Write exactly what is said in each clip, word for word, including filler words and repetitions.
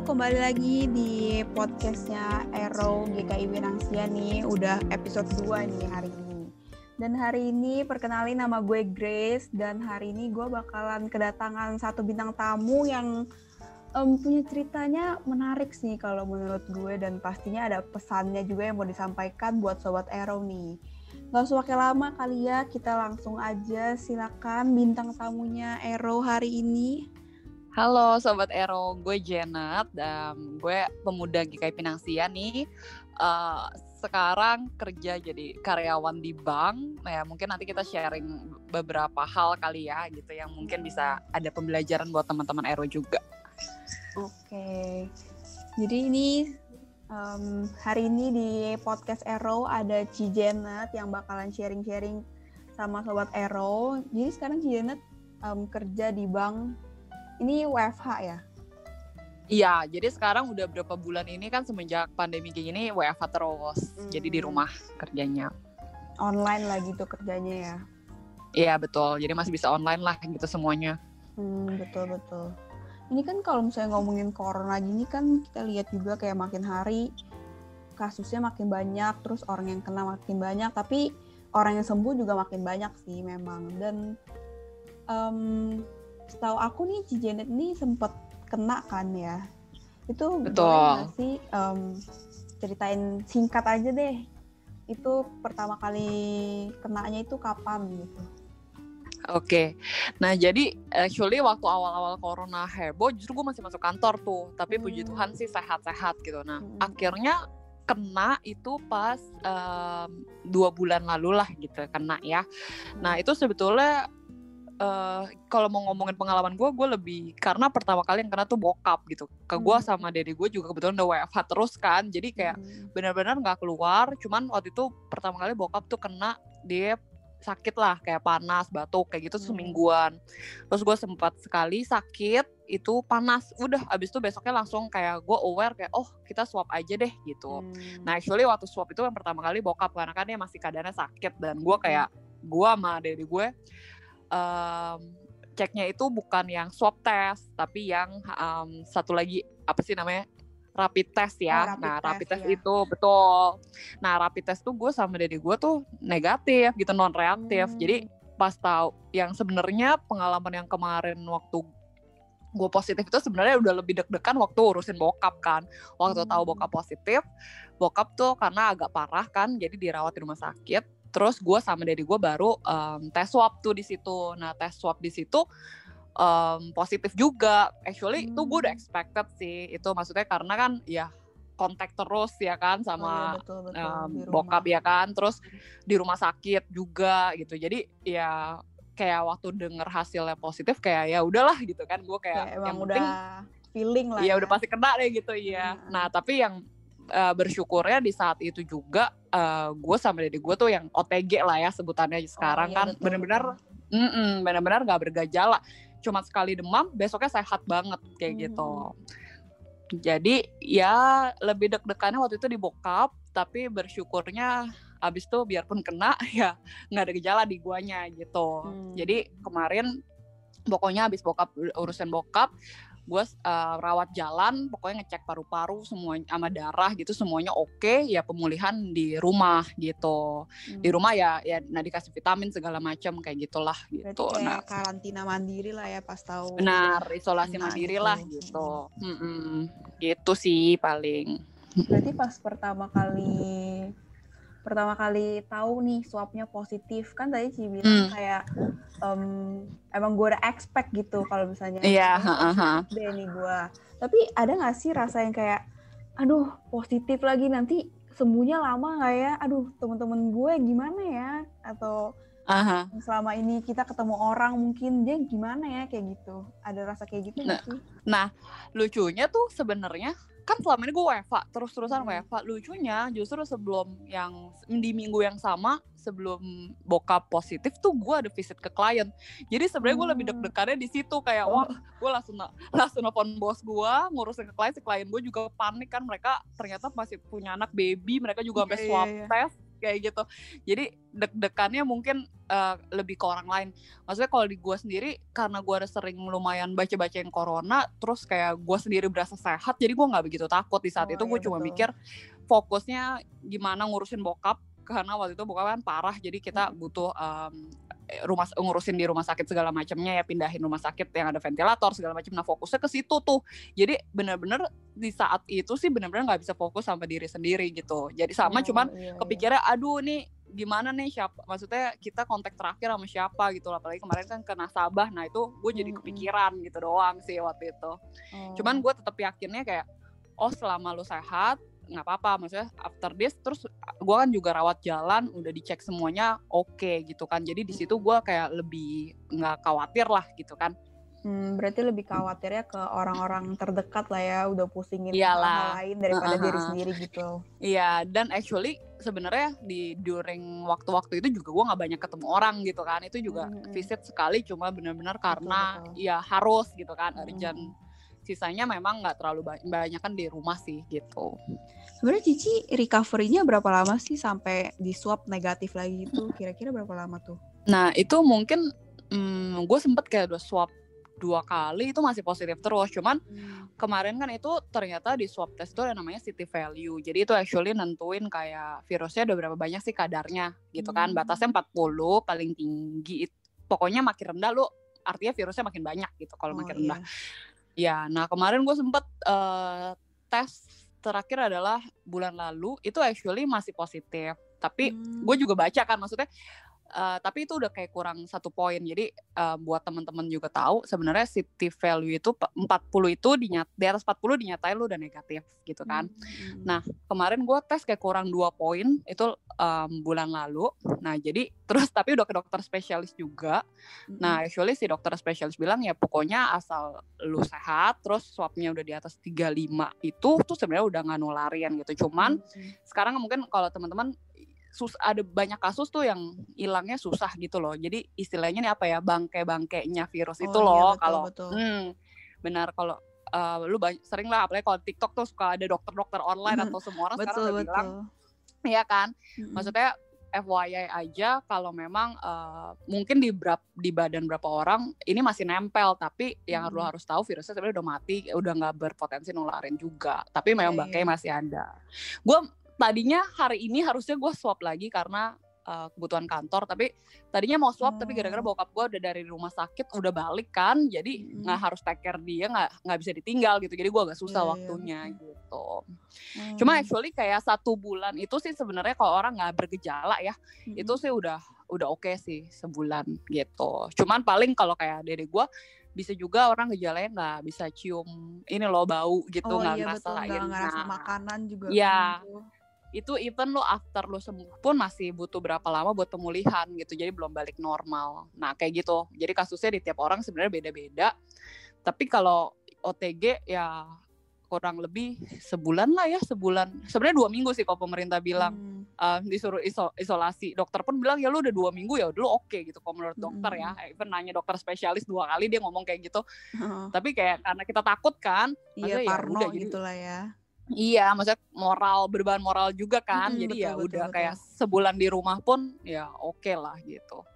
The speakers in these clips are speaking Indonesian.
Halo, kembali lagi di podcastnya Ero G K I Pinangsia nih, udah episode dua nih hari ini. Dan hari ini perkenalin nama gue Grace, dan hari ini gue bakalan kedatangan satu bintang tamu yang um, punya ceritanya menarik sih kalau menurut gue, dan pastinya ada pesannya juga yang mau disampaikan buat Sobat Ero nih. Gak usah pakai lama kali ya, kita langsung aja silakan bintang tamunya Ero hari ini. Halo Sobat Ero, gue Janet, um, gue pemuda G K I Pinangsia nih, uh, sekarang kerja jadi karyawan di bank. Ya, mungkin nanti kita sharing beberapa hal kali ya gitu, yang mungkin bisa ada pembelajaran buat teman-teman Ero juga. Oke, jadi ini um, hari ini di podcast Ero ada Ci Janet yang bakalan sharing-sharing sama Sobat Ero. Jadi sekarang Ci Janet um, kerja di bank. Ini W F H ya? Iya, jadi sekarang udah berapa bulan ini kan semenjak pandemi kayak gini W F H terus. Hmm. Jadi di rumah kerjanya. Online lagi tuh kerjanya ya? Iya betul, jadi masih bisa online lah gitu semuanya. Hmm, betul-betul. Ini kan kalau misalnya ngomongin corona gini kan kita lihat juga kayak makin hari kasusnya makin banyak. Terus orang yang kena makin banyak, tapi orang yang sembuh juga makin banyak sih memang. Dan... Um, setahu aku nih Ci Janet nih sempet kena kan ya, itu betul sih. Um, ceritain singkat aja deh, itu pertama kali kenanya itu kapan gitu? Oke, nah jadi actually waktu awal-awal corona heboh justru gue masih masuk kantor tuh, tapi hmm. puji Tuhan sih sehat-sehat gitu. Nah hmm. akhirnya kena itu pas um, dua bulan lalu lah gitu kena ya. Hmm. Nah itu sebetulnya Uh, kalau mau ngomongin pengalaman gue, gue lebih karena pertama kali yang kena tuh bokap gitu. Ke gue sama dede gue juga kebetulan udah W F H terus kan, jadi kayak hmm. benar-benar nggak keluar. Cuman waktu itu pertama kali bokap tuh kena, dia sakit lah kayak panas, batuk kayak gitu hmm. semingguan. Terus gue sempat sekali sakit itu panas, udah abis itu besoknya langsung kayak gue aware kayak oh kita swab aja deh gitu. Hmm. Nah actually waktu swab itu yang pertama kali bokap karena kan dia masih keadaannya sakit, dan gue kayak gue sama dede gue Um, ceknya itu bukan yang swab test, tapi yang um, satu lagi apa sih namanya rapid test ya. Oh, rapid nah test, rapid test ya. Itu betul. Nah rapid test tuh gue sama dede gue tuh negatif gitu, non reaktif. Hmm. Jadi pas tahu yang sebenarnya pengalaman yang kemarin waktu gue positif itu sebenarnya udah lebih deg-degan waktu urusin bokap kan. Waktu hmm. tahu bokap positif, bokap tuh karena agak parah kan, jadi dirawat di rumah sakit. Terus gue sama dede gue baru um, tes swab tuh di situ. Nah tes swab di situ um, positif juga. Actually hmm. itu gue udah expected sih. Itu maksudnya karena kan ya kontak terus ya kan sama oh, ya, betul, betul. Um, bokap ya kan. Terus di rumah sakit juga gitu. Jadi ya kayak waktu denger hasilnya positif kayak ya udahlah gitu kan. Gue kayak ya, yang penting feeling lah. Iya ya. Udah pasti kena deh gitu ya. Hmm. Nah tapi yang Uh, bersyukurnya di saat itu juga uh, gue sama dede gue tuh yang O T G lah ya sebutannya sekarang. Oh, iya, kan betul. bener-bener bener-bener gak bergejala, cuma sekali demam besoknya sehat banget kayak hmm. gitu. Jadi ya lebih deg-degannya waktu itu di bokap, tapi bersyukurnya abis itu biarpun kena ya gak ada gejala di guanya gitu. hmm. Jadi kemarin pokoknya abis bokap urusan bokap gue uh, rawat jalan, pokoknya ngecek paru-paru semuanya sama darah gitu, semuanya oke, okay, ya pemulihan di rumah gitu. Hmm. Di rumah ya ya nah dikasih vitamin segala macam kayak gitulah gitu. Berarti kayak nah, karantina mandiri lah ya pas tahu. Benar, isolasi nah, mandiri gitu. lah gitu. Hmm. Gitu sih paling. Berarti pas pertama kali pertama kali tahu nih swabnya positif kan, tadi Ci bilang hmm. kayak um, emang gue udah expect gitu kalau misalnya yeah, uh-huh. deh nih gue. Tapi ada nggak sih rasa yang kayak aduh positif lagi, nanti sembuhnya lama nggak ya, aduh teman-teman gue gimana ya, atau uh-huh. selama ini kita ketemu orang mungkin dia gimana ya kayak gitu, ada rasa kayak gitu nggak nah, sih? Nah lucunya tuh sebenarnya kan selama ini gue W F A, terus-terusan W F A. Lucunya justru sebelum yang di minggu yang sama sebelum bokap positif tuh gue ada visit ke klien. Jadi sebenarnya gue lebih deg-degannya di situ kayak wah gue langsung langsung nelfon bos gue, ngurusin ke klien. Si klien gue juga panik kan, mereka ternyata masih punya anak baby, mereka juga sampai swab test. kayak gitu. Jadi deg-degannya mungkin uh, lebih ke orang lain. Maksudnya kalau di gue sendiri, karena gue sering lumayan baca-bacain corona, terus kayak gue sendiri berasa sehat, jadi gue gak begitu takut. Di saat oh, itu gue iya, cuma betul. mikir fokusnya gimana ngurusin bokap, karena waktu itu bokap kan parah, jadi kita hmm. butuh um, rumah ngurusin di rumah sakit segala macamnya, ya pindahin rumah sakit yang ada ventilator segala macam. Nah fokusnya ke situ tuh, jadi benar-benar di saat itu sih benar-benar nggak bisa fokus sama diri sendiri gitu. Jadi sama oh, cuman iya, iya. kepikirnya aduh nih gimana nih siapa, maksudnya kita kontak terakhir sama siapa gitu, apalagi kemarin kan ke nasabah. Nah itu gue jadi kepikiran mm-hmm. gitu doang sih waktu itu. Oh. Cuman gue tetap yakinnya kayak oh selama lu sehat nggak apa-apa, maksudnya after this, terus gue kan juga rawat jalan, udah dicek semuanya oke okay, gitu kan. Jadi di situ gue kayak lebih nggak khawatir lah gitu kan. Hmm, berarti lebih khawatirnya ke orang-orang terdekat lah ya, udah pusingin hal lain daripada uh-huh. diri sendiri gitu. Iya, dan actually sebenarnya di during waktu-waktu itu juga gue nggak banyak ketemu orang gitu kan. Itu juga mm-hmm. visit sekali, cuma benar-benar karena betul, betul. ya harus gitu kan, mm-hmm. urgent. Sisanya memang nggak terlalu banyak kan di rumah sih gitu. Sebenarnya Cici recovery-nya berapa lama sih sampai di swab negatif lagi itu? Kira-kira berapa lama tuh? Nah itu mungkin hmm, gue sempet kayak udah swab dua kali itu masih positif terus. Cuman hmm. kemarin kan itu ternyata di swab test itu ada namanya C T value. Jadi itu actually nentuin kayak virusnya udah berapa banyak sih kadarnya gitu kan. Hmm. Batasnya empat puluh paling tinggi. Pokoknya makin rendah lu artinya virusnya makin banyak gitu kalau oh, makin rendah. Iya. Ya, nah kemarin gue sempet uh, tes terakhir adalah bulan lalu, itu actually masih positif. Tapi hmm. gue juga baca kan, maksudnya, uh, tapi itu udah kayak kurang satu poin. Jadi uh, buat teman-teman juga tahu, sebenarnya C T value itu empat puluh itu dinyat, di atas empat puluh dinyatain lu udah negatif gitu kan. Hmm. Nah kemarin gue tes kayak kurang dua poin, itu um, bulan lalu. Nah jadi terus tapi udah ke dokter spesialis juga. Nah actually si dokter spesialis bilang ya pokoknya asal lu sehat, terus swabnya udah di atas tiga puluh lima itu tuh sebenarnya udah nggak nularian gitu. Cuman hmm. sekarang mungkin kalau teman-teman Sus, ada banyak kasus tuh yang hilangnya susah gitu loh. Jadi istilahnya nih apa ya, bangke-bangkenya virus oh, itu iya, loh kalau hmm, benar kalau uh, lu banyak, sering lah apalagi kalau TikTok tuh suka ada dokter-dokter online atau semua orang betul, sekarang udah bilang ya kan. Mm-hmm. Maksudnya F Y I aja kalau memang uh, mungkin di, berap, di badan berapa orang ini masih nempel, tapi mm-hmm. yang lu harus tahu virusnya sebenarnya udah mati, udah nggak berpotensi nularin juga. Tapi memang yeah, bangke yeah. masih ada. Gua tadinya hari ini harusnya gue swab lagi karena uh, kebutuhan kantor, tapi tadinya mau swab, hmm. tapi gara-gara bokap gue udah dari rumah sakit udah balik kan, jadi nggak hmm. harus take care dia, nggak nggak bisa ditinggal gitu, jadi gue agak susah yeah, waktunya yeah. gitu. Hmm. Cuma actually kayak satu bulan itu sih sebenarnya kalau orang nggak bergejala ya, hmm. itu sih udah udah oke okay sih sebulan gitu. Cuman paling kalau kayak dede gue bisa juga orang gejalanya nggak bisa cium ini loh bau gitu, nggak oh, iya, ngerasain, nggak ngerasa makanan juga. Iya. Kan itu even lo after lo sembuh pun masih butuh berapa lama buat pemulihan gitu, jadi belum balik normal. Nah kayak gitu, jadi kasusnya di tiap orang sebenarnya beda-beda, tapi kalau O T G ya kurang lebih sebulan lah ya, sebulan sebenarnya dua minggu sih kalau pemerintah bilang hmm. uh, disuruh iso- isolasi. Dokter pun bilang ya lo udah dua minggu ya udah lo oke okay, gitu kalau menurut dokter hmm. ya. Even nanya dokter spesialis dua kali dia ngomong kayak gitu, hmm. tapi kayak karena kita takut kan, iya parno ya, gitu lah ya. Iya, maksudnya moral, berbahan moral juga kan. Hmm, jadi betul, ya betul, udah betul. Kayak sebulan di rumah pun ya oke okay lah gitu.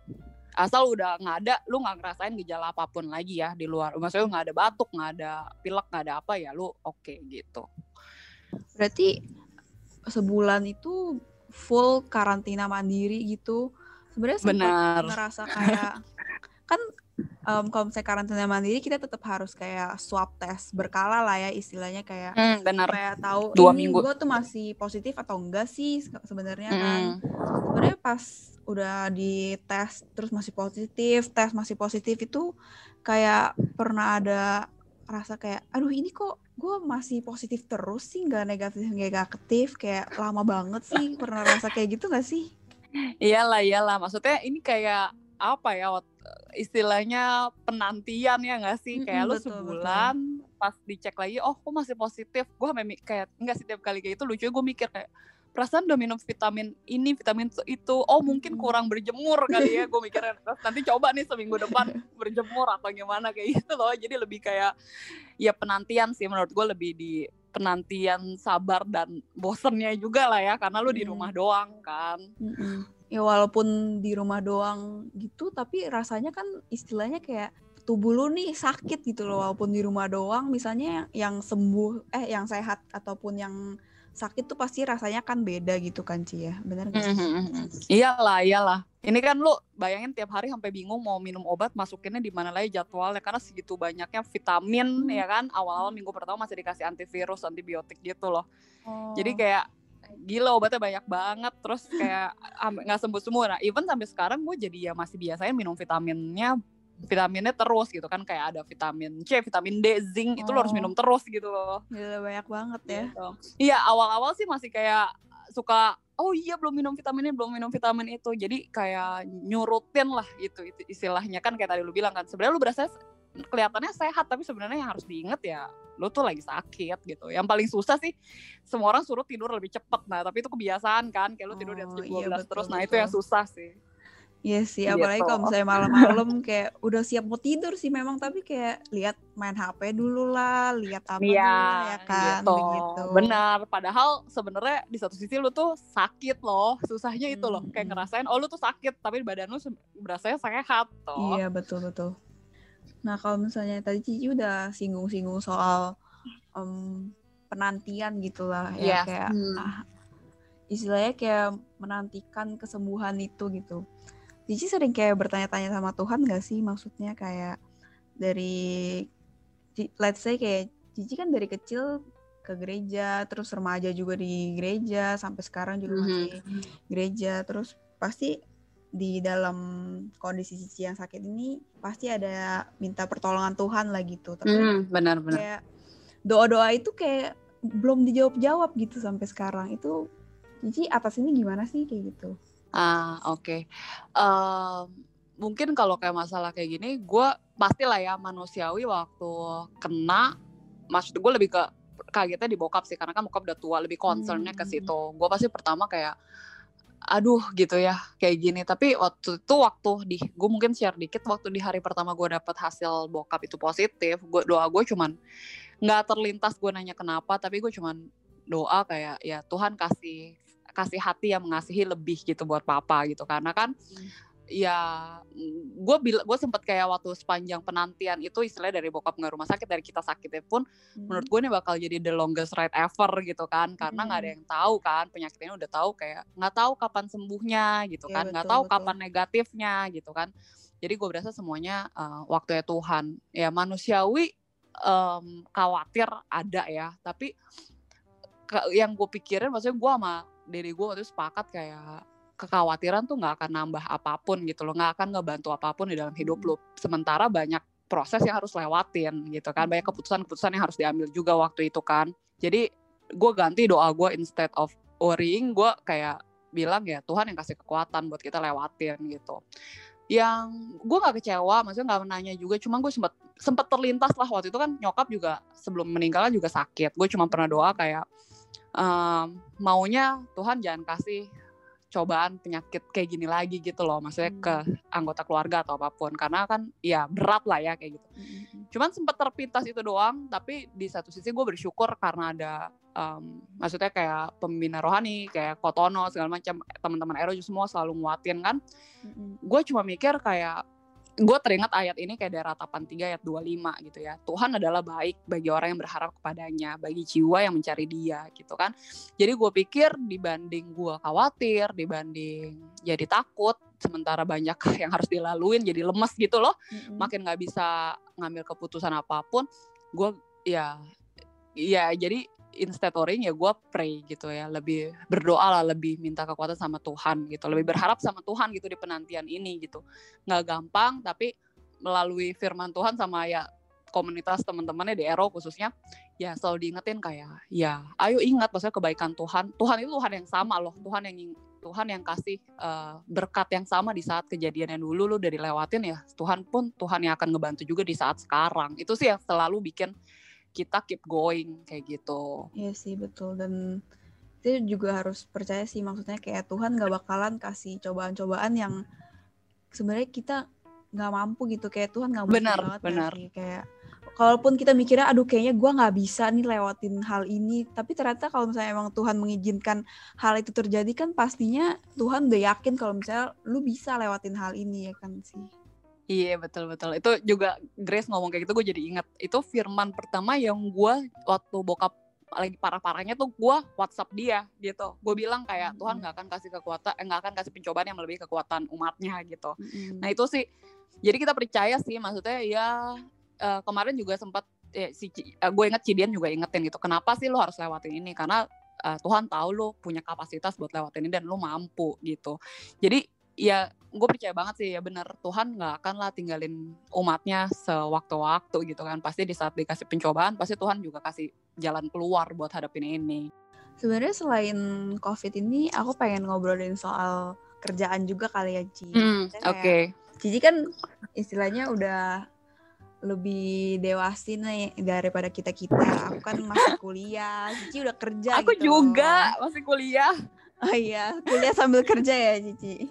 Asal udah nggak ada, lu nggak ngerasain gejala apapun lagi ya di luar. Maksudnya nggak ada batuk, nggak ada pilek, nggak ada apa ya, lu oke okay, gitu. Berarti sebulan itu full karantina mandiri gitu. Sebenarnya sempat ngerasa kayak kan. Um, kalau misalnya karantina mandiri kita tetap harus kayak swab test berkala lah ya istilahnya, kayak hmm, benar. Kayak tahu ini gue tuh masih positif atau enggak sih sebenarnya hmm. kan. Sebenarnya pas udah di tes terus masih positif, tes masih positif itu kayak pernah ada rasa kayak aduh ini kok gue masih positif terus sih, nggak negatif nggak negatif kayak lama banget sih. Pernah rasa kayak gitu nggak sih? Iyalah iyalah, maksudnya ini kayak apa ya istilahnya penantian ya nggak sih, kayak mm-hmm, lu sebulan betul. Pas dicek lagi oh kok masih positif, gue memik kayak nggak sih tiap kali kayak itu lucu, gue mikir kayak perasaan udah minum vitamin ini vitamin itu, oh mungkin kurang berjemur kali ya, gue mikirnya nanti coba nih seminggu depan berjemur atau gimana kayak gitu loh. Jadi lebih kayak ya penantian sih menurut gue, lebih di penantian, sabar, dan bosennya juga lah ya, karena lu di rumah doang kan. Ya walaupun di rumah doang gitu, tapi rasanya kan istilahnya kayak tubuh lu nih sakit gitu loh, walaupun di rumah doang. Misalnya yang sembuh, eh yang sehat ataupun yang sakit tuh pasti rasanya kan beda gitu kan Ci ya, bener gak? Mm-hmm. Iyalah, iyalah. Ini kan lu bayangin tiap hari sampai bingung mau minum obat masukinnya di mana lagi jadwalnya, karena segitu banyaknya vitamin, hmm. ya kan. Awal-awal minggu pertama masih dikasih antivirus, antibiotik gitu loh. Oh. Jadi kayak gila, obatnya banyak banget, terus kayak nggak sembuh semua. Nah, even sampai sekarang gue jadi ya masih biasain minum vitaminnya, vitaminnya terus gitu kan, kayak ada vitamin C, vitamin D, zinc, oh. itu lo harus minum terus gitu loh. Gila, banyak banget ya. Gitu. Iya, awal-awal sih masih kayak suka, oh iya belum minum vitaminnya, belum minum vitamin itu. Jadi kayak nyurutin lah itu, itu istilahnya kan, kayak tadi lu bilang kan. Sebenarnya lu berasa kelihatannya sehat, tapi sebenarnya yang harus diingat ya lu tuh lagi sakit gitu. Yang paling susah sih semua orang suruh tidur lebih cepat. Nah, tapi itu kebiasaan kan, kayak lu tidur oh, di atas jam dua belas iya, betul, terus. Nah, betul. Itu yang susah sih. Iya sih, apalagi gitu. Kalau misalnya malam-malam kayak udah siap mau tidur sih memang, tapi kayak lihat main H P dulu lah, lihat apa ya, dulu ya kan, gitu. Begitu. Benar, padahal sebenarnya di satu sisi lu tuh sakit loh, susahnya itu loh, kayak ngerasain oh lu tuh sakit, tapi badan lu berasanya sehat toh. Iya, betul-betul. Nah kalau misalnya tadi Cici udah singgung-singgung soal um, penantian gitu lah, ya yes. kayak hmm. ah, istilahnya kayak menantikan kesembuhan itu gitu. Cici sering kayak bertanya-tanya sama Tuhan gak sih? Maksudnya kayak dari, let's say kayak Cici kan dari kecil ke gereja, terus remaja juga di gereja, sampai sekarang juga masih mm-hmm. gereja. Terus pasti di dalam kondisi Cici yang sakit ini, pasti ada minta pertolongan Tuhan lah gitu. Tapi mm, benar-benar. Kayak doa-doa itu kayak belum dijawab-jawab gitu sampai sekarang. Itu Cici atas ini gimana sih kayak gitu? Ah oke, okay. uh, mungkin kalau kayak masalah kayak gini, gue pastilah ya manusiawi waktu kena, maksud gue lebih ke kagetnya di bokap sih, karena kan bokap udah tua, lebih concernnya ke situ. Gue pasti pertama kayak, aduh gitu ya, kayak gini. Tapi waktu itu waktu di, gue mungkin share dikit, waktu di hari pertama gue dapet hasil bokap itu positif, gue doa gue cuman nggak terlintas gue nanya kenapa, tapi gue cuman doa kayak ya Tuhan kasih kasih hati yang mengasihi lebih gitu buat papa gitu, karena kan hmm. ya gue bila gue sempet kayak waktu sepanjang penantian itu, istilahnya dari bokap nggak rumah sakit, dari kita sakitnya pun hmm. menurut gue ini bakal jadi the longest ride ever gitu kan, karena nggak hmm. ada yang tahu kan, penyakit ini udah tahu kayak nggak tahu kapan sembuhnya gitu ya, kan nggak tahu betul. Kapan negatifnya gitu kan. Jadi gue berasa semuanya uh, waktunya Tuhan ya. Manusiawi um, khawatir ada ya, tapi ke, yang gue pikirin maksudnya gue sama diri gue waktu itu sepakat kayak kekhawatiran tuh gak akan nambah apapun gitu loh, gak akan ngebantu apapun di dalam hidup lu. Sementara banyak proses yang harus lewatin gitu kan, banyak keputusan-keputusan yang harus diambil juga waktu itu kan. Jadi gue ganti doa gue, instead of worrying gue kayak bilang ya Tuhan yang kasih kekuatan buat kita lewatin gitu. Yang gue gak kecewa, maksudnya gak menanya juga, cuma gue sempat sempat terlintas lah waktu itu kan, nyokap juga sebelum meninggal juga sakit. Gue cuma pernah doa kayak Um, maunya Tuhan jangan kasih cobaan penyakit kayak gini lagi gitu loh, maksudnya ke anggota keluarga atau apapun, karena kan ya berat lah ya kayak gitu. Mm-hmm. Cuman sempat terpintas itu doang, tapi di satu sisi gue bersyukur karena ada um, maksudnya kayak pembina rohani kayak Kotono segala macam, teman-teman Ero semua selalu nguatin kan. Mm-hmm. Gue cuma mikir kayak, gue teringat ayat ini kayak dari Ratapan tiga ayat dua puluh lima gitu ya. Tuhan adalah baik bagi orang yang berharap kepadanya, bagi jiwa yang mencari dia gitu kan. Jadi gue pikir dibanding gue khawatir, dibanding jadi takut, sementara banyak yang harus dilaluin jadi lemes gitu loh. Mm-hmm. Makin gak bisa ngambil keputusan apapun. Gue ya, ya jadi instead worrying ya gue pray gitu ya. Lebih berdoa lah, lebih minta kekuatan sama Tuhan gitu. Lebih berharap sama Tuhan gitu di penantian ini gitu. Gak gampang, tapi melalui firman Tuhan sama ya komunitas teman-temannya di Ero khususnya, ya selalu diingetin kayak ya ayo ingat maksudnya kebaikan Tuhan. Tuhan itu Tuhan yang sama loh. Tuhan yang Tuhan yang kasih uh, berkat yang sama di saat kejadian yang dulu lu udah dilewatin ya. Tuhan pun Tuhan yang akan ngebantu juga di saat sekarang. Itu sih yang selalu bikin kita keep going kayak gitu. Iya sih betul, dan itu juga harus percaya sih, maksudnya kayak Tuhan gak bakalan kasih cobaan-cobaan yang sebenarnya kita gak mampu gitu, kayak Tuhan gak mampu banget. Benar, benar. Kayak kalaupun kita mikirnya aduh kayaknya gue nggak bisa nih lewatin hal ini, tapi ternyata kalau misalnya emang Tuhan mengizinkan hal itu terjadi kan pastinya Tuhan udah yakin kalau misalnya lu bisa lewatin hal ini, ya kan sih. Iya betul-betul, itu juga Grace ngomong kayak gitu gue jadi ingat, itu firman pertama yang gue waktu bokap lagi parah-parahnya tuh gue WhatsApp dia gitu, gue bilang kayak Tuhan nggak akan kasih kekuatan, nggak eh, akan kasih pencobaan yang melebihi kekuatan umatnya gitu. Mm-hmm. Nah itu sih, jadi kita percaya sih, maksudnya ya uh, kemarin juga sempat ya, si uh, gue inget Cidian juga ingetin gitu, kenapa sih lo harus lewatin ini, karena uh, Tuhan tahu lo punya kapasitas buat lewatin ini dan lo mampu gitu. Jadi ya gue percaya banget sih, ya benar Tuhan nggak akan lah tinggalin umatnya sewaktu-waktu gitu kan, pasti di saat dikasih pencobaan pasti Tuhan juga kasih jalan keluar buat hadapin ini. Sebenarnya selain COVID ini aku pengen ngobrolin soal kerjaan juga kali ya, Ci. Hmm, Oke. Okay. Cici kan istilahnya udah lebih dewasa nih daripada kita-kita. Aku kan masih kuliah, Cici udah kerja. Aku gitu. Juga masih kuliah. Oh iya, kuliah sambil kerja ya, Cici.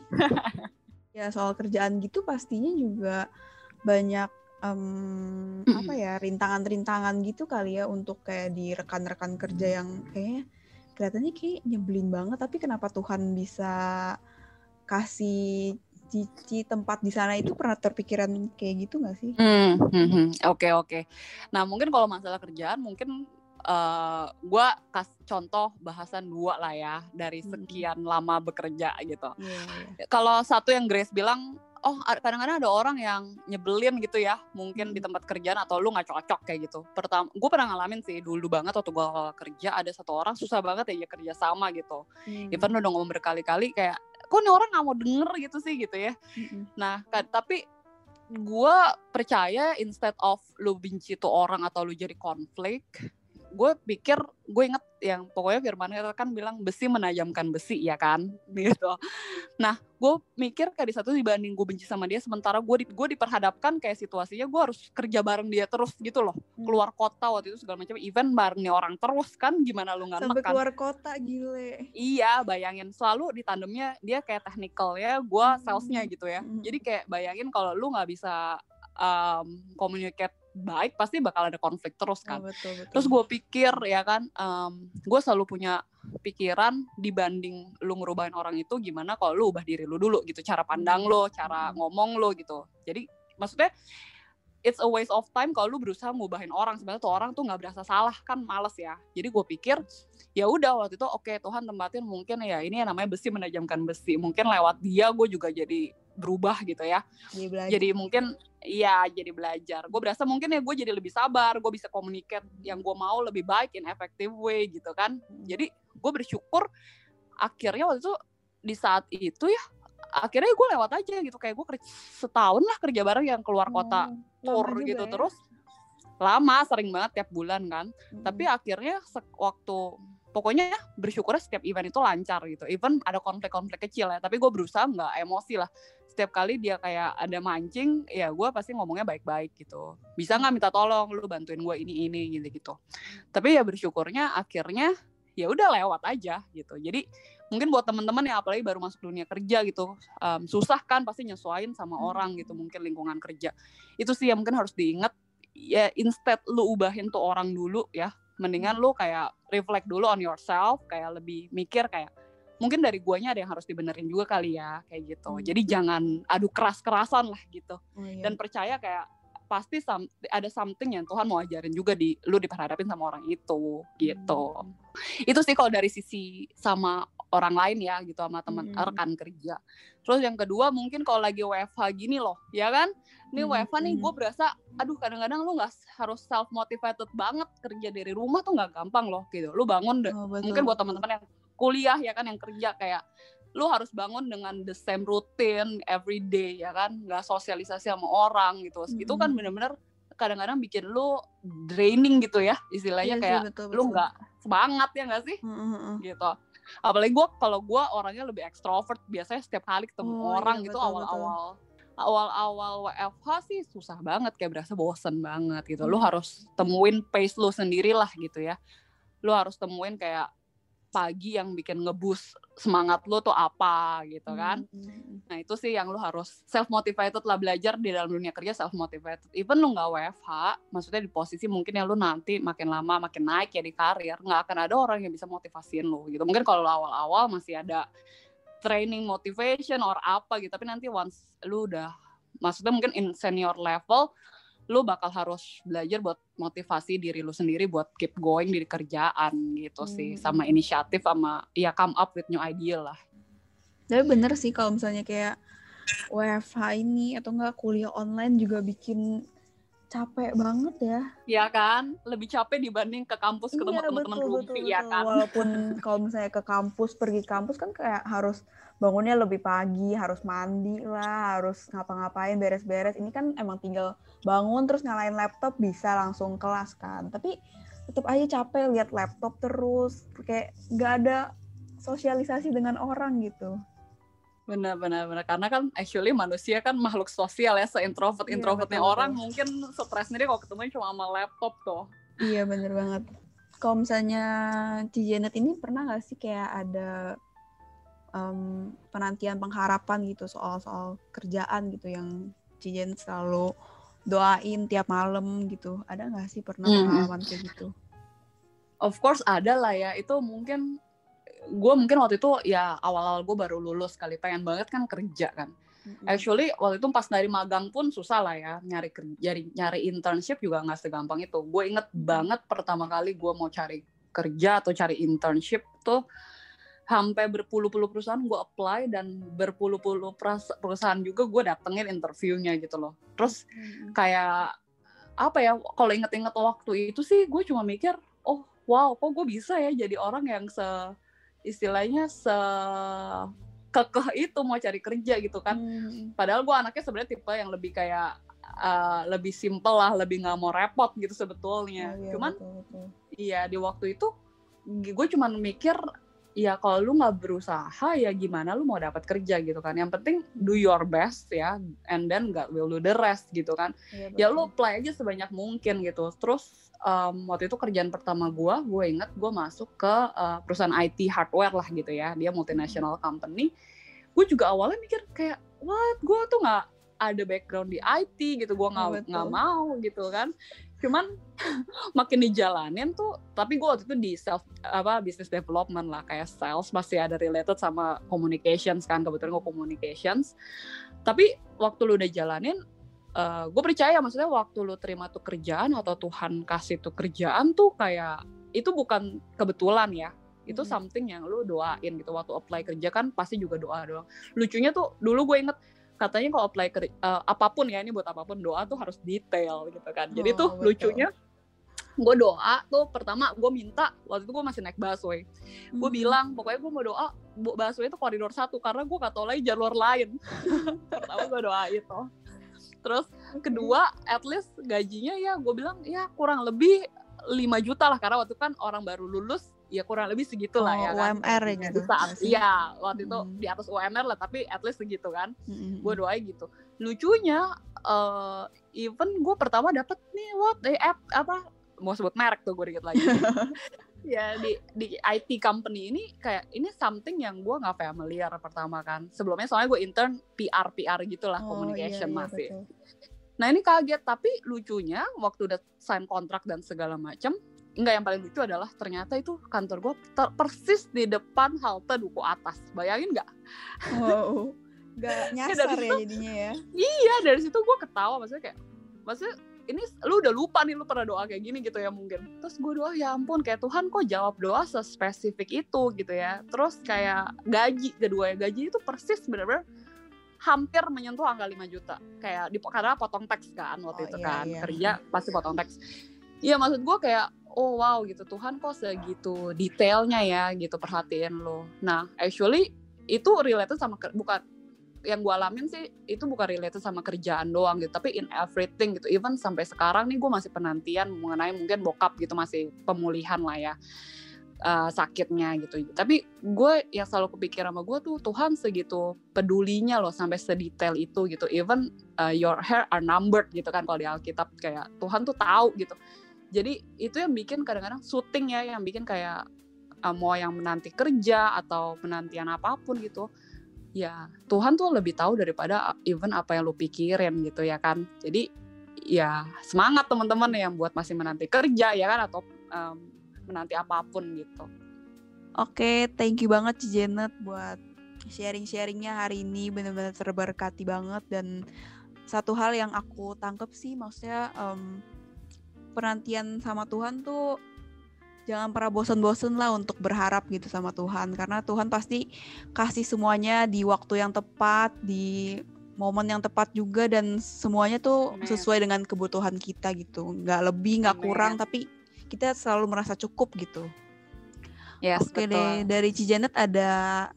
Ya soal kerjaan gitu pastinya juga banyak um, apa ya rintangan-rintangan gitu kali ya untuk kayak di rekan-rekan kerja yang kayaknya kelihatannya kayak nyebelin banget, tapi kenapa Tuhan bisa kasih Cici tempat di sana, itu pernah terpikiran kayak gitu nggak sih? Hmm, hmm, hmm. Oke, oke. Nah mungkin kalau masalah kerjaan mungkin uh, gue kasih contoh bahasan dua lah ya dari sekian hmm. lama bekerja gitu. Yeah. Kalau satu yang Grace bilang, oh kadang-kadang ada orang yang nyebelin gitu ya, mungkin hmm. di tempat kerjaan atau lu nggak cocok kayak gitu. Pertama, gue pernah ngalamin sih dulu banget waktu gue kerja ada satu orang susah banget ya kerja sama gitu. Hmm. Even udah ngomong berkali-kali kayak kok nih orang gak mau denger gitu sih gitu ya. Mm-hmm. Nah kan, tapi gue percaya instead of lu benci tuh orang atau lu jadi konflik, gue pikir, gue inget yang pokoknya firman kan bilang besi menajamkan besi ya kan gitu. Nah gue mikir kayak di satu dibanding gue benci sama dia, sementara gue gue diperhadapkan kayak situasinya gue harus kerja bareng dia terus gitu loh, keluar kota waktu itu segala macam event bareng nih orang terus kan, gimana lu nggak makan sampai keluar kota gile. Iya bayangin, selalu di tandemnya dia kayak technical ya, gue salesnya gitu ya, jadi kayak bayangin kalau lu nggak bisa um, communicate baik pasti bakal ada konflik terus kan. Oh, betul, betul. Terus gue pikir ya kan, um, gue selalu punya pikiran dibanding lu ngerubahin orang itu, gimana kalau lu ubah diri lu dulu gitu, cara pandang lo, cara ngomong lo gitu. Jadi maksudnya it's a waste of time kalau lu berusaha ngubahin orang, sebenarnya tuh orang tuh nggak berasa salah kan, males ya. Jadi gue pikir ya udah waktu itu oke okay, Tuhan tempatin mungkin ya ini namanya besi menajamkan besi, mungkin lewat dia gue juga jadi berubah gitu ya. Jadi, jadi mungkin iya jadi belajar. Gue berasa mungkin ya gue jadi lebih sabar, gue bisa communicate yang gue mau lebih baik in effective way gitu kan. Jadi gue bersyukur akhirnya waktu itu di saat itu ya akhirnya gue lewat aja gitu, kayak gue setahun lah kerja bareng yang keluar kota hmm, tour gitu ya. Terus lama sering banget tiap bulan kan. Hmm. Tapi akhirnya waktu pokoknya bersyukur setiap event itu lancar gitu. Even ada konflik-konflik kecil ya, tapi gue berusaha nggak emosi lah. Setiap kali dia kayak ada mancing, ya gue pasti ngomongnya baik-baik gitu. Bisa nggak minta tolong, lu bantuin gue ini ini gitu-gitu. Tapi ya bersyukurnya akhirnya ya udah lewat aja gitu. Jadi mungkin buat teman-teman ya apalagi baru masuk dunia kerja gitu, um, susah kan pasti nyesuain sama orang gitu, mungkin lingkungan kerja. Itu sih yang mungkin harus diingat. Ya instead lu ubahin tuh orang dulu ya, mendingan lu kayak reflect dulu on yourself, kayak lebih mikir kayak mungkin dari guanya ada yang harus dibenerin juga kali ya kayak gitu. Jadi jangan adu keras-kerasan lah gitu. Oh, iya. Dan percaya kayak pasti some, ada something yang Tuhan mau ajarin juga di lu diperhadapin sama orang itu gitu. Hmm. Itu sih kalau dari sisi sama orang lain ya gitu, sama teman hmm. rekan kerja. Terus yang kedua mungkin kalau lagi W F H gini loh, ya kan? Nih W F H hmm. nih gue berasa, aduh kadang-kadang lu gak harus self-motivated banget, kerja dari rumah tuh gak gampang loh gitu. Lu bangun, oh, mungkin buat teman-teman yang kuliah ya kan, yang kerja kayak lu harus bangun dengan the same routine every day ya kan, gak sosialisasi sama orang gitu. Hmm. Itu kan benar-benar kadang-kadang bikin lu draining gitu ya, istilahnya yes, kayak betul, betul. Lu gak semangat ya gak sih? Hmm. Gitu. Apalagi gue, kalau gue orangnya lebih ekstrovert, biasanya setiap kali ketemu oh, orang iya, gitu betul, awal-awal betul. Awal-awal W F H sih susah banget, kayak berasa bosen banget gitu. Lu harus temuin pace lu sendiri lah gitu ya. Lu harus temuin kayak pagi yang bikin ngeboost semangat lo tuh apa gitu kan. Mm-hmm. Nah itu sih yang lo harus self motivated lah, belajar di dalam dunia kerja self motivated. Even lo nggak W F H, maksudnya di posisi mungkin yang lo nanti makin lama makin naik ya di karir, nggak akan ada orang yang bisa motivasiin lo gitu. Mungkin kalau awal-awal masih ada training motivation or apa gitu, tapi nanti once lo udah maksudnya mungkin in senior level, lu bakal harus belajar buat motivasi diri lu sendiri buat keep going di kerjaan gitu sih. Hmm. Sama inisiatif, sama ya come up with new idea lah. Tapi bener sih kalau misalnya kayak W F H ini atau enggak kuliah online juga bikin capek banget ya. Iya kan? Lebih capek dibanding ke kampus ketemu iya, teman-teman rumpi ya kan. Walaupun kalau misalnya ke kampus, pergi kampus kan kayak harus bangunnya lebih pagi, harus mandi lah, harus ngapa-ngapain, beres-beres. Ini kan emang tinggal bangun terus nyalain laptop bisa langsung kelas kan. Tapi tetap aja capek lihat laptop terus, kayak nggak ada sosialisasi dengan orang gitu. Benar-benar, karena kan actually manusia kan makhluk sosial ya, se-introvert-introvertnya iya, orang mungkin stres sendiri kalau ketemunya cuma sama laptop tuh. Iya benar banget. Kalau misalnya Ci Janet ini pernah gak sih kayak ada um, penantian pengharapan gitu soal-soal kerjaan gitu yang Ci Janet selalu doain tiap malam gitu, ada gak sih pernah pengalaman mm-hmm. kayak gitu? Of course ada lah ya, itu mungkin gue mungkin waktu itu ya awal-awal gue baru lulus kali, pengen banget kan kerja kan. Mm-hmm. Actually waktu itu pas dari magang pun susah lah ya, nyari nyari, nyari internship juga nggak segampang itu. Gue inget banget pertama kali gue mau cari kerja atau cari internship tuh sampai berpuluh-puluh perusahaan gue apply, dan berpuluh-puluh perusahaan juga gue datengin interviewnya gitu loh. Terus kayak apa ya, kalau inget-inget waktu itu sih gue cuma mikir, oh wow kok gue bisa ya jadi orang yang se istilahnya sekekeh itu mau cari kerja gitu kan. Hmm. Padahal gue anaknya sebenarnya tipe yang lebih kayak uh, lebih simple lah, lebih nggak mau repot gitu sebetulnya. Oh, iya, cuman betul, betul. Iya di waktu itu gue cuman mikir ya kalau lu nggak berusaha ya gimana lu mau dapat kerja gitu kan. Yang penting do your best ya, and then God will do the rest gitu kan. Iya, ya lu apply aja sebanyak mungkin gitu. Terus Um, waktu itu kerjaan pertama gue, gue inget gue masuk ke uh, perusahaan I T hardware lah gitu ya, dia multinational company. Gue juga awalnya mikir kayak, what, gue tuh nggak ada background di I T gitu, gue nggak nggak mau gitu kan. Cuman makin dijalanin tuh, tapi gue waktu itu di self apa business development lah, kayak sales masih ada related sama communications kan, kebetulan gue communications. Tapi waktu lu udah jalanin, Uh, gue percaya maksudnya waktu lu terima tuh kerjaan atau Tuhan kasih tuh kerjaan tuh kayak itu bukan kebetulan ya, itu hmm. something yang lu doain gitu. Waktu apply kerja kan pasti juga doa doang. Lucunya tuh dulu gue inget katanya kalau apply kerja, uh, apapun ya ini buat apapun doa tuh harus detail gitu kan. Jadi oh, tuh betul. Lucunya gue doa tuh pertama gue minta, waktu itu gue masih naik busway, hmm. gue bilang pokoknya gue mau doa busway itu koridor satu karena gue gak tau lagi jalur lain. Pertama gue doa itu. Terus kedua, at least gajinya ya gue bilang ya kurang lebih lima juta lah, karena waktu kan orang baru lulus ya kurang lebih segitu lah oh, ya kan. U M R ya gitu. Iya, waktu itu mm. di atas U M R lah, tapi at least segitu kan. Mm-hmm. Gue doain gitu. Lucunya uh, even gue pertama dapet nih what eh, app apa mau sebut merek tuh gue dikit lagi. Ya di di I T company ini kayak ini something yang gue nggak familiar pertama kan, sebelumnya soalnya gue intern P R P R gitulah, oh, communication iya, iya, masih betul. Nah ini kaget, tapi lucunya waktu udah sign kontrak dan segala macam, enggak, yang paling lucu adalah ternyata itu kantor gue ter- persis di depan halte Dukuh Atas, bayangin nggak? Wow, nggak nyasar ya, ya jadinya ya. Iya, dari situ gue ketawa, maksudnya kayak maksudnya ini lu udah lupa nih lu pernah doa kayak gini gitu ya mungkin. Terus gue doa ya ampun kayak Tuhan kok jawab doa sespesifik itu gitu ya. Terus kayak gaji, kedua ya gaji itu persis benar-benar hampir menyentuh angka lima juta. Kayak di, karena potong teks kan waktu oh, itu iya, kan iya. Kerja pasti potong teks. Iya maksud gue kayak oh wow gitu, Tuhan kok segitu detailnya ya gitu perhatiin lo. Nah actually itu related sama bukan yang gue alamin sih, itu bukan related sama kerjaan doang gitu, tapi in everything gitu. Even sampai sekarang nih gue masih penantian mengenai mungkin bokap gitu, masih pemulihan lah ya uh, sakitnya gitu. Tapi gue yang selalu kepikir sama gue tuh Tuhan segitu pedulinya loh sampai sedetail itu gitu. Even uh, your hair are numbered gitu kan kalau di Alkitab, kayak Tuhan tuh tahu gitu. Jadi itu yang bikin kadang-kadang syuting ya, yang bikin kayak mau yang menanti kerja atau penantian apapun gitu, ya Tuhan tuh lebih tahu daripada even apa yang lu pikirin gitu ya kan. Jadi ya semangat teman-teman yang buat masih menanti kerja ya kan, atau um, menanti apapun gitu. Oke, thank you banget Ci Janet buat sharing-sharingnya hari ini, benar-benar terberkati banget. Dan satu hal yang aku tangkep sih, maksudnya um, penantian sama Tuhan tuh jangan pernah bosan-bosan lah untuk berharap gitu sama Tuhan, karena Tuhan pasti kasih semuanya di waktu yang tepat, di momen yang tepat juga, dan semuanya tuh Amen. Sesuai dengan kebutuhan kita gitu, nggak lebih nggak Amen. Kurang, tapi kita selalu merasa cukup gitu. Yes, oke betul. Deh, dari Ci Janet ada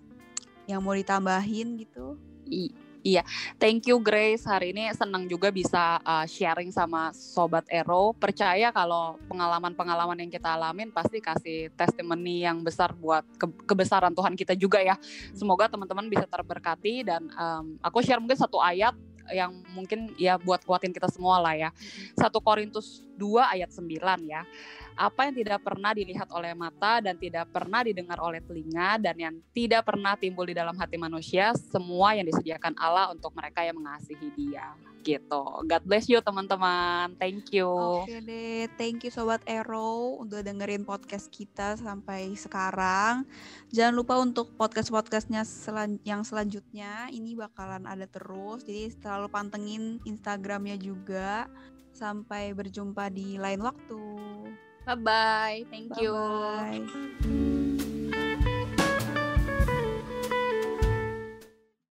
yang mau ditambahin gitu? I- Iya, thank you Grace. Hari ini senang juga bisa uh, sharing sama Sobat Ero. Percaya kalau pengalaman-pengalaman yang kita alamin pasti kasih testimoni yang besar buat ke- kebesaran Tuhan kita juga ya. Semoga teman-teman bisa terberkati, dan um, aku share mungkin satu ayat yang mungkin ya buat kuatin kita semua lah ya. satu Korintus dua ayat sembilan ya. Apa yang tidak pernah dilihat oleh mata dan tidak pernah didengar oleh telinga dan yang tidak pernah timbul di dalam hati manusia, semua yang disediakan Allah untuk mereka yang mengasihi Dia gitu. God bless you teman-teman, thank you. Oke deh, thank you Sobat Ero udah dengerin podcast kita sampai sekarang. Jangan lupa untuk podcast-podcastnya selan- yang selanjutnya ini bakalan ada terus, jadi selalu pantengin Instagramnya juga. Sampai berjumpa di lain waktu. Bye-bye. Thank Bye-bye. you.